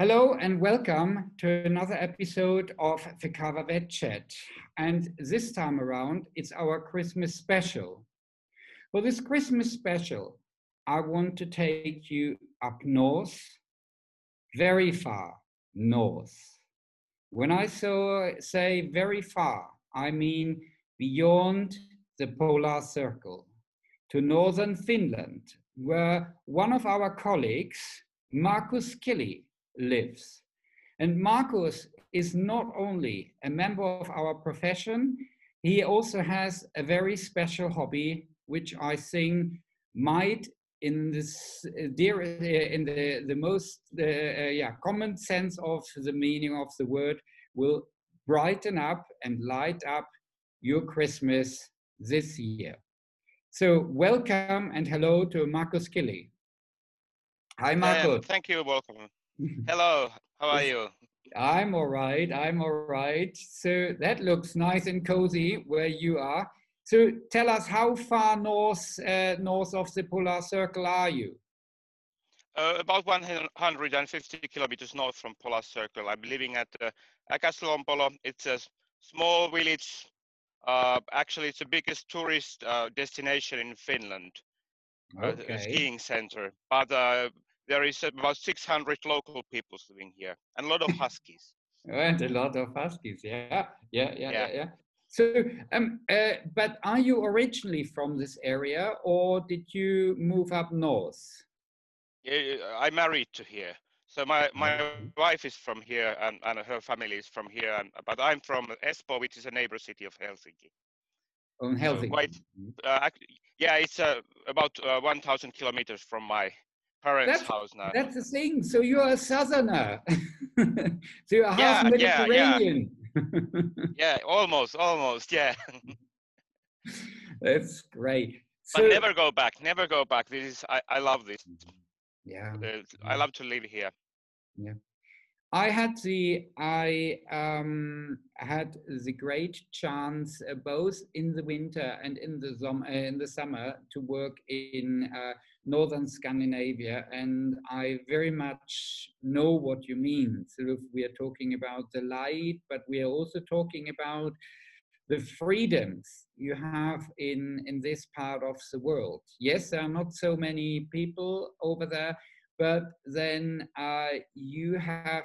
Hello and welcome to another episode of FECAVA VetChat, and this time around it's our Christmas special. For this Christmas special I want to take you up north, very far north. When I say very far, I mean beyond the polar circle, to northern Finland, where one of our colleagues, Markus Kili, lives. And Markus is not only a member of our profession, he also has a very special hobby, which I think might, in the most common sense of the meaning of the word, will brighten up and light up your Christmas this year. So welcome and hello to Markus Kili. Hi, Markus. Thank you. Welcome. Hello, how are you? I'm all right, I'm all right. So that looks nice and cozy where you are. So tell us, how far north of the polar circle are you? About 150 kilometers north from polar circle. I'm living at Akaslompolo. It's a small village. Actually, it's the biggest tourist destination in Finland, okay. Skiing center. But there is about 600 local people living here, and a lot of huskies. And a lot of huskies, yeah. So, but are you originally from this area, or did you move up north? Yeah, I married to here, so my wife is from here, and her family is from here. But I'm from Espoo, which is a neighbor city of Helsinki. On Helsinki. So quite, it's about 1,000 kilometers from my parents' house now. That's the thing. So you're a southerner. So you're half Mediterranean. Yeah, almost. Yeah. That's great. So, but never go back. This is, I love this. Yeah. I love to live here. Yeah. I had the great chance both in the winter and in the summer to work in northern Scandinavia, and I very much know what you mean. Sort of, we are talking about the light, but we are also talking about the freedoms you have in this part of the world. Yes, there are not so many people over there, but then you have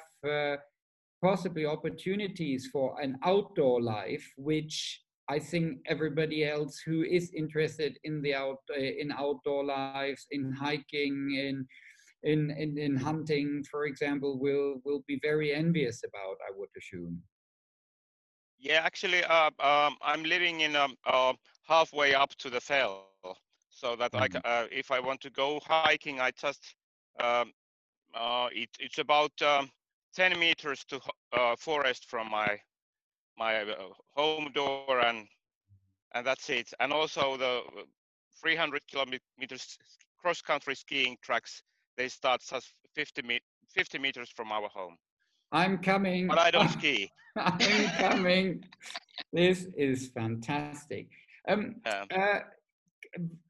possibly opportunities for an outdoor life, which I think everybody else who is interested in the outdoor lives, in hiking, in hunting, for example, will be very envious about, I would assume. Yeah, actually, I'm living in halfway up to the fell, so that if I want to go hiking, I just it's about 10 meters to forest from my home door, and that's it. And also the 300 kilometers cross-country skiing tracks, they start just 50 meters from our home. I'm coming. But I don't ski. I'm coming. This is fantastic.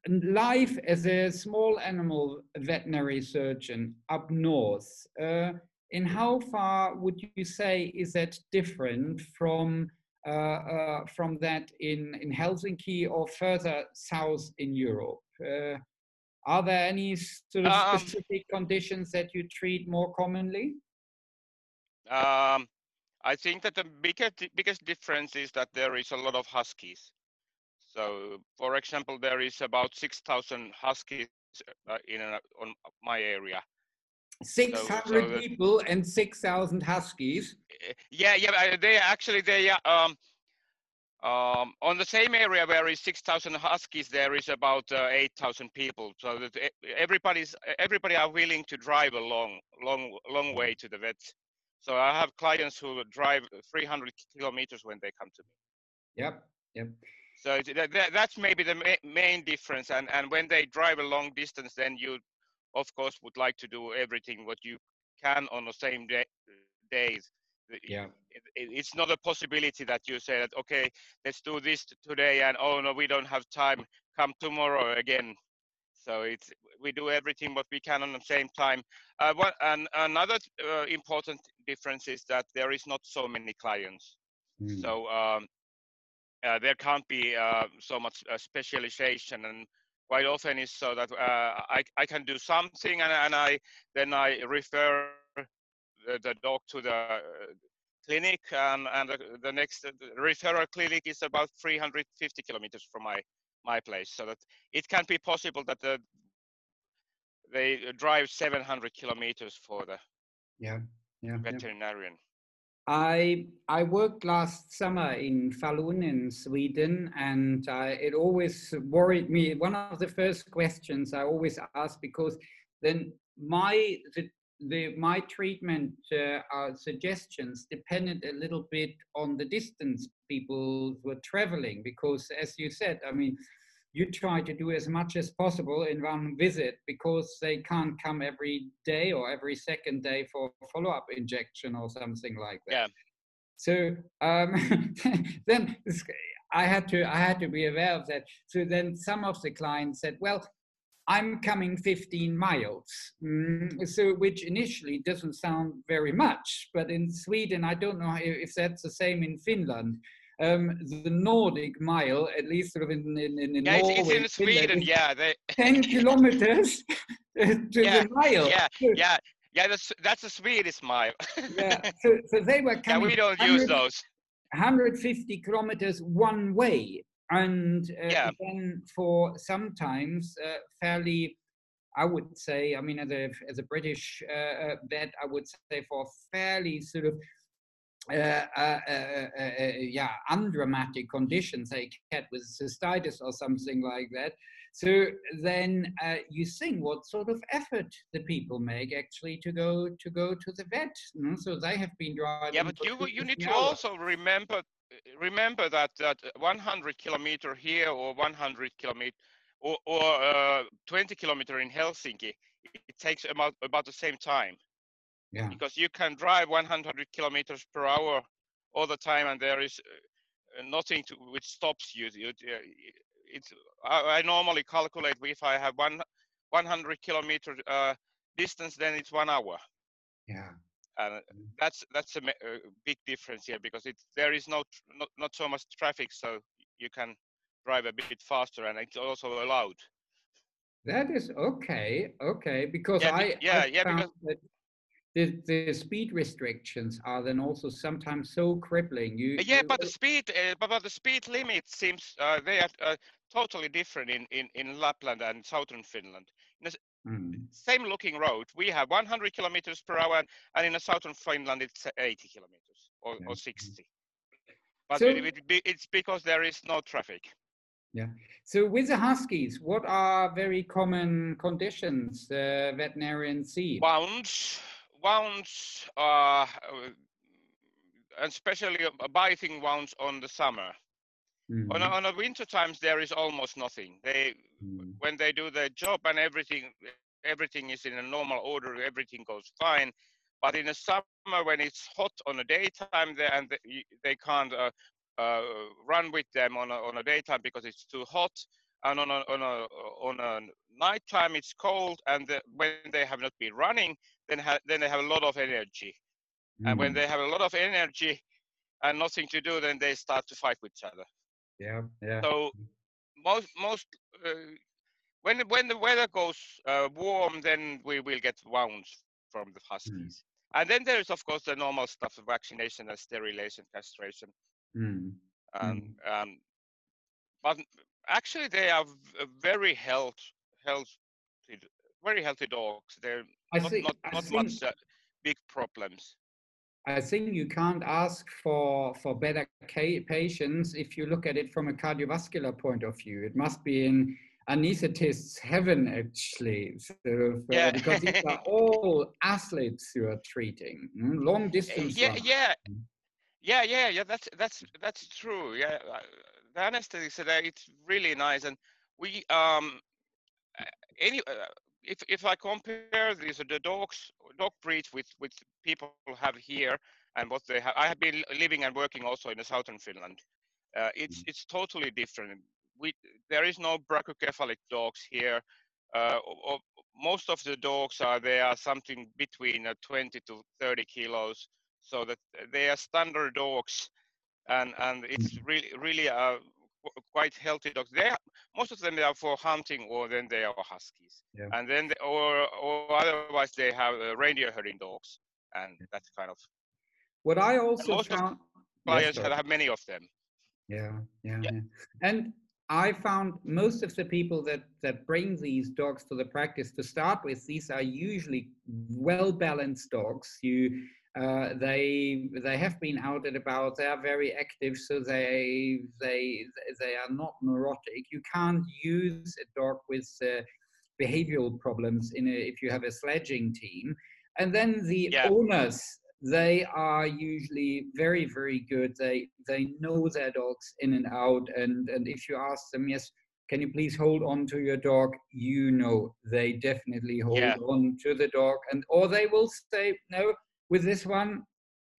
Life as a small animal veterinary surgeon up north, in how far would you say is that different from that in Helsinki or further south in Europe? Are there any sort of specific conditions that you treat more commonly? I think that the biggest difference is that there is a lot of huskies. So, for example, there is about 6,000 huskies on my area. 600 people and 6,000 huskies. Yeah. They on the same area where is 6,000 huskies, there is about 8,000 people. So that everybody are willing to drive a long way to the vet. So I have clients who drive 300 kilometers when they come to me. Yep. So that's maybe the main difference. And when they drive a long distance, then you, of course, would like to do everything what you can on the same days. Yeah. It's not a possibility that you say that, okay, let's do this today, and oh no, we don't have time, come tomorrow again. So it's, we do everything what we can on the same time. Another important difference is that there is not so many clients. Mm. So there can't be so much specialization, and quite often is so that I can do something, and then I refer the dog to the clinic, and the next referral clinic is about 350 kilometers from my place, so that it can be possible that they drive 700 kilometers for the veterinarian. I worked last summer in Falun in Sweden, and it always worried me. One of the first questions I always ask, because then my treatment suggestions depended a little bit on the distance people were traveling, because as you said, I mean, you try to do as much as possible in one visit, because they can't come every day or every second day for follow-up injection or something like that. Yeah. So then I had to be aware of that. So then some of the clients said, well, I'm coming 15 miles, so, which initially doesn't sound very much, but in Sweden, I don't know if that's the same in Finland. The Nordic mile, at least sort of in Norway. It's in Sweden, Finland, yeah. 10 kilometers to the mile. Yeah, so, yeah, yeah, that's a Swedish mile. Yeah, so they were coming. Yeah, we don't use those. 150 kilometers one way. And then for sometimes fairly, I would say, I mean, as a British vet, I would say for fairly sort of, undramatic conditions, like a cat with cystitis or something like that. So then you think what sort of effort the people make actually to go to the vet. So they have been driving. Yeah, but you need to also remember that 100 kilometer here or 100 kilometer or 20 kilometer in Helsinki, it takes about the same time. Yeah. Because you can drive 100 kilometers per hour all the time, and there is nothing which stops you. I normally calculate if I have 100 kilometer distance, then it's 1 hour. Yeah. And that's a big difference here, because there is not so much traffic, so you can drive a bit faster, and it's also allowed. That is okay, because the speed restrictions are then also sometimes so crippling. But the speed limit seems they are totally different in Lapland and southern Finland. Same looking road, we have 100 kilometers per hour, and in the southern Finland it's 80 kilometers or 60. But so, it's because there is no traffic. Yeah. So with the huskies, what are very common conditions veterinarians see? Wounds, especially biting wounds on the summer. Mm-hmm. On the winter times, there is almost nothing. When they do their job and everything is in a normal order, everything goes fine. But in the summer, when it's hot on the daytime, they can't run with them on a daytime because it's too hot. And on a nighttime, it's cold. And when they have not been running, then they have a lot of energy. Mm-hmm. And when they have a lot of energy and nothing to do, then they start to fight with each other. Yeah, yeah. So most when the weather goes warm, then we will get wounds from the huskies. Mm. And then there is, of course, the normal stuff of vaccination and sterilization, castration. Mm. But actually, they are very healthy dogs. They're not much big problems. I think you can't ask for better patients if you look at it from a cardiovascular point of view. It must be in anesthetists' heaven, actually, because these are all athletes you are treating, long distance. Yeah. That's true. Yeah, the anesthetics, it's really nice, and we If I compare the dog breeds with people have here and what they have, I have been living and working also in the southern Finland. It's totally different. There is no brachycephalic dogs here. Most of the dogs are something between 20 to 30 kilos, so that they are standard dogs, and it's really quite healthy dogs. Most of them are for hunting, or then they are huskies, yeah. And then or otherwise they have reindeer herding dogs, and that kind of. What I also found, clients have many of them. Yeah. And I found most of the people that bring these dogs to the practice to start with, these are usually well-balanced dogs. They have been out and about. They are very active, so they are not neurotic. You can't use a dog with behavioral problems if you have a sledging team. And then the owners, they are usually very, very good. They know their dogs in and out. And if you ask them, yes, can you please hold on to your dog? You know, they definitely hold on to the dog. Or they will say, no, with this one,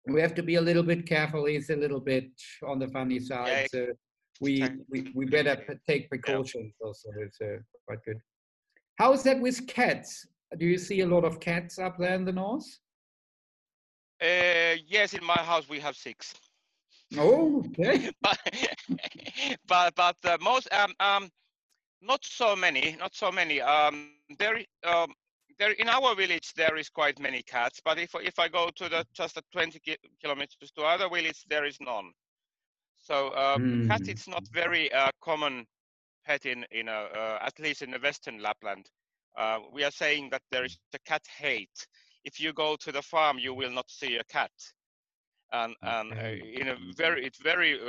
we have to be a little bit careful. He's a little bit on the funny side. Yeah. So we better take precautions also. It's quite good. How is that with cats? Do you see a lot of cats up there in the north? Yes, in my house we have 6. Oh, okay. but most not so many. There in our village there is quite many cats, but if I go to just 20 kilometers to other village there is none. So cats it's not very common pet in at least in the Western Lapland. We are saying that there is the cat hate. If you go to the farm, you will not see a cat, and it's very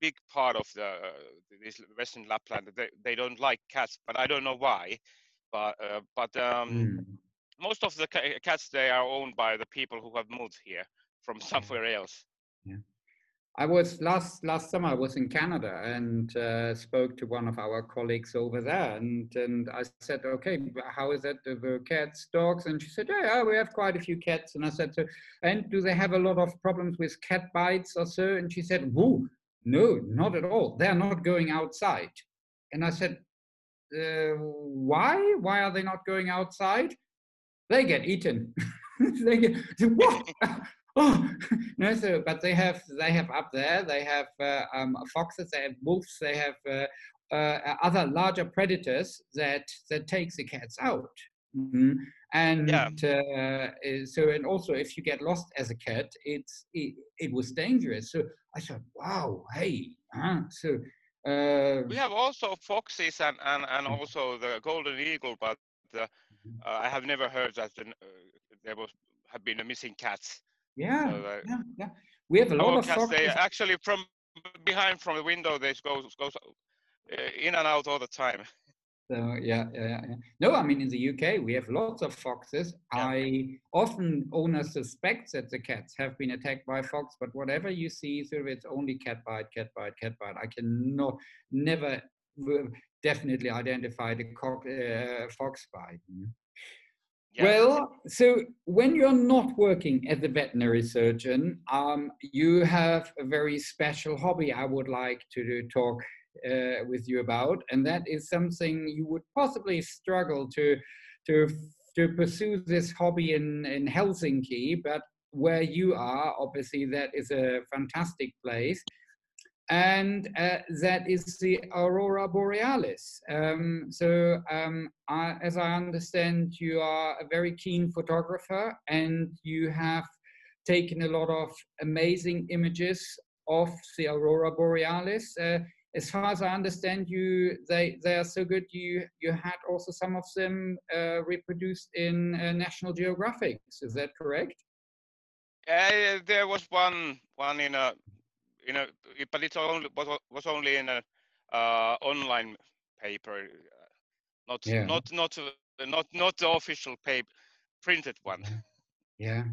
big part of this Western Lapland. They don't like cats, but I don't know why. But most of the cats they are owned by the people who have moved here from somewhere else. Yeah. I was last summer. I was in Canada and spoke to one of our colleagues over there, and I said, "Okay, how is that the cats, dogs?" And she said, "Yeah, we have quite a few cats." And I said, "So, and do they have a lot of problems with cat bites or so?" And she said, "Whoa, no, not at all. They are not going outside." And I said, "Why? Why are they not going outside? They get eaten." What? Oh no! So, but they have up there. They have foxes. They have wolves. They have other larger predators that takes the cats out. Mm-hmm. And and also, if you get lost as a cat, it was dangerous. So I thought, wow, hey, so we have also foxes and also the golden eagle, but I have never heard that there have been a missing cats. Yeah, so yeah. We have a lot of cats. They actually from behind, from the window, they go in and out all the time. So yeah. No, I mean in the UK we have lots of foxes. Yeah. Owners suspect that the cats have been attacked by fox, but whatever you see, so it's only cat bite. I cannot, never, definitely identify the fox bite. Yeah. Well, so when you're not working as a veterinary surgeon, you have a very special hobby I would like to talk with you about, and that is something you would possibly struggle to pursue this hobby in Helsinki, but where you are, obviously that is a fantastic place. And that is the Aurora Borealis. As I understand, you are a very keen photographer and you have taken a lot of amazing images of the Aurora Borealis. As far as I understand, they are so good, you had also some of them reproduced in National Geographic. Is that correct? There was one in a... but it was only in a online paper, not the official paper, printed one. Yeah.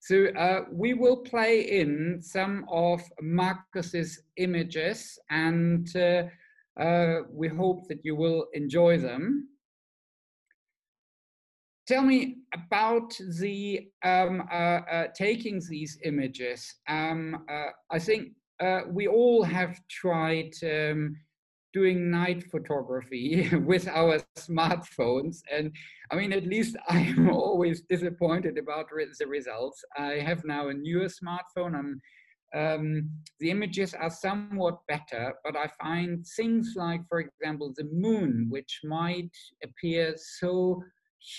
So we will play in some of Markus's images, and we hope that you will enjoy them. Tell me about the taking these images. I think we all have tried doing night photography with our smartphones. And I mean, at least I'm always disappointed about the results. I have now a newer smartphone. The images are somewhat better, but I find things like, for example, the moon, which might appear so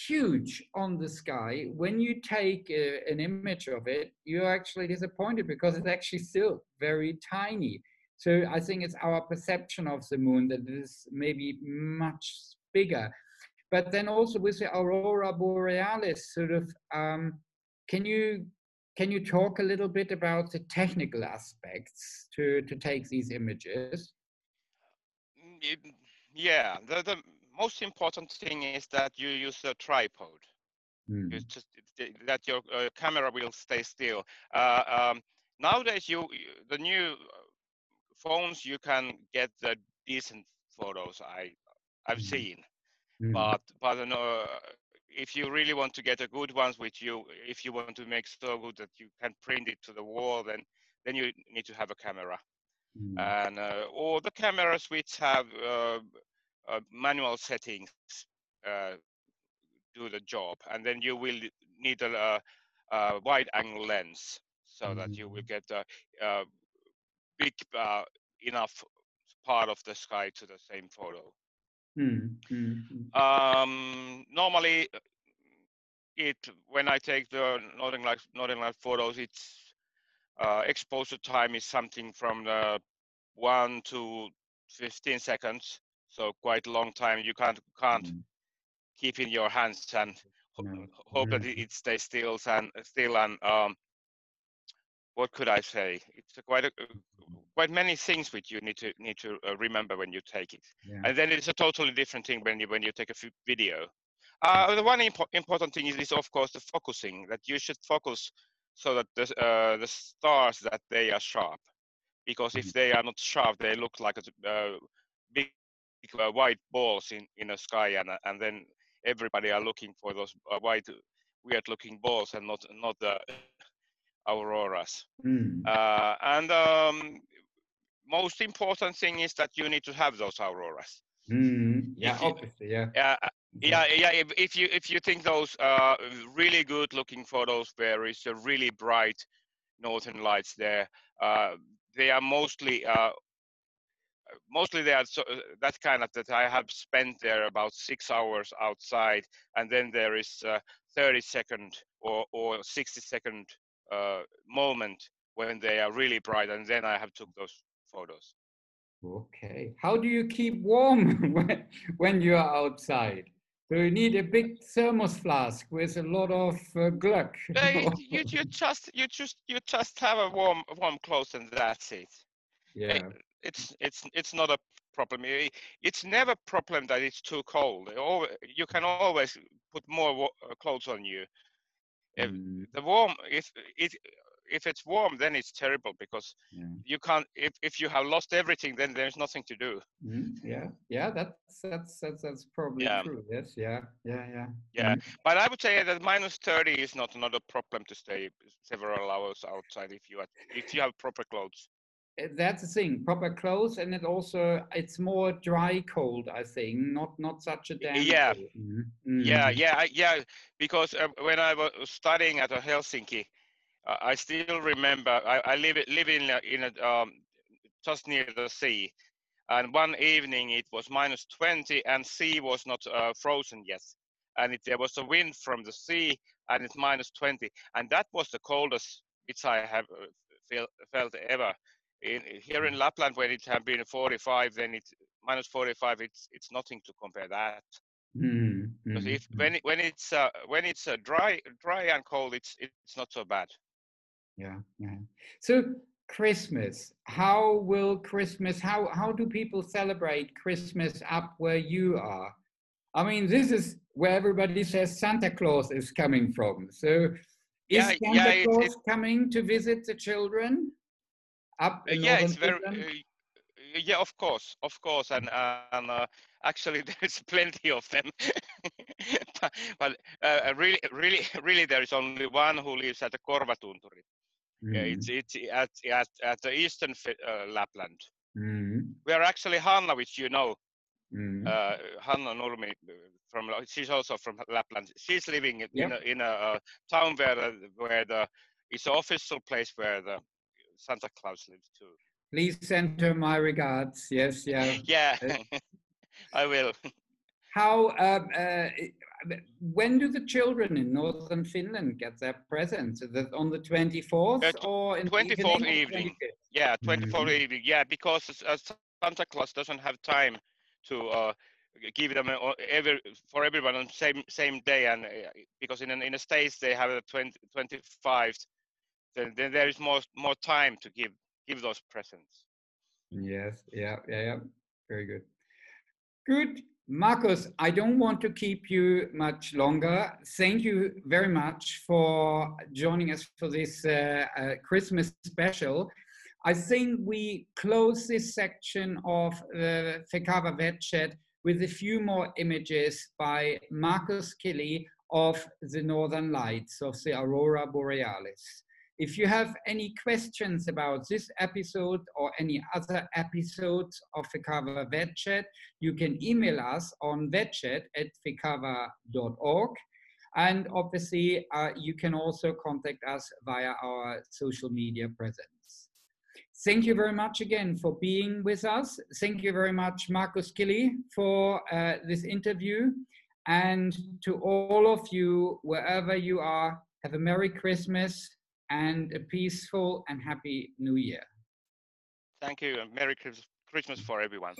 huge on the sky, when you take an image of it, you're actually disappointed because it's actually still very tiny. So I think it's our perception of the moon that is maybe much bigger. But then also with the Aurora Borealis, sort of, can you talk a little bit about the technical aspects to take these images? Yeah, the most important thing is that you use a tripod. Mm. It's just that your camera will stay still. Nowadays, the new phones, you can get the decent photos I've seen, but if you really want to get a good ones, if you want to make so good that you can print it to the wall, then you need to have a camera, and all the cameras which have manual settings do the job, and then you will need a wide-angle lens so that you will get a big enough part of the sky to the same photo. Normally, when I take the Northern Lights photos, its exposure time is something from 1 to 15 seconds, so quite a long time. You can't keep in your hands and hope that it stays still. And what could I say? It's quite many things which you need to remember when you take it, and then it's a totally different thing when you take a video. The one important thing is of course the focusing, that you should focus so that the stars, that they are sharp, because if they are not sharp, they look like big white balls in the sky, and then everybody are looking for those white weird-looking balls and not the auroras. Most important thing is that you need to have those auroras. If you think those really good looking photos where it's a really bright northern lights there, they are mostly they are that kind of that I have spent there about 6 hours outside, and then there is 30-second or 60-second moment when they are really bright, and then I have took those photos. Okay. How do you keep warm when you are outside? So you need a big thermos flask with a lot of glögg. You just have a warm clothes, and that's it. Yeah. It's not a problem. It's never a problem that it's too cold. You can always put more clothes on you. If it's warm, then it's terrible, because you can't. If you have lost everything, then there's nothing to do. That's probably true. Yes, yeah. But I would say that -30 is not a problem to stay several hours outside if you have proper clothes. That's the thing, proper clothes, and it's more dry cold, I think, not such a damp. Yeah, because when I was studying at Helsinki, I still remember I live in just near the sea, and one evening it was -20 and sea was not frozen yet, and there was a wind from the sea, and it's -20, and that was the coldest which I have felt ever. Here in Lapland, when it had been 45, then it's -45. It's nothing to compare that. Because when it's dry and cold, it's not so bad. Yeah. So Christmas. How will Christmas? How do people celebrate Christmas up where you are? I mean, this is where everybody says Santa Claus is coming from. So is Santa Claus coming to visit the children? It's very of course, and actually there's plenty of them. but really there is only one who lives at the Korvatunturi. It's at the eastern Lapland. We are actually Hanna, which you know, Hanna Nurmi, from, she's also from Lapland. She's living in a town where it's an official place where the Santa Claus lives too. Please send her my regards. Yes, yeah. Yeah, I will. How, when do the children in Northern Finland get their presents? Is that on the 24th or in 24th the evening? Yeah, 24th evening. Yeah, because Santa Claus doesn't have time to give them for everyone on same day, and because in the States they have a 25th, then there is more time to give those presents. Yes, yeah, very good. Good, Markus, I don't want to keep you much longer. Thank you very much for joining us for this Christmas special. I think we close this section of the FECAVA VetChat with a few more images by Markus Kili of the Northern Lights, of the Aurora Borealis. If you have any questions about this episode or any other episodes of FECAVA VetChat, you can email us on vetchat@fecava.org. And obviously, you can also contact us via our social media presence. Thank you very much again for being with us. Thank you very much, Markus Kili, for this interview. And to all of you, wherever you are, have a Merry Christmas and a peaceful and happy New Year. Thank you, and Merry Christmas for everyone.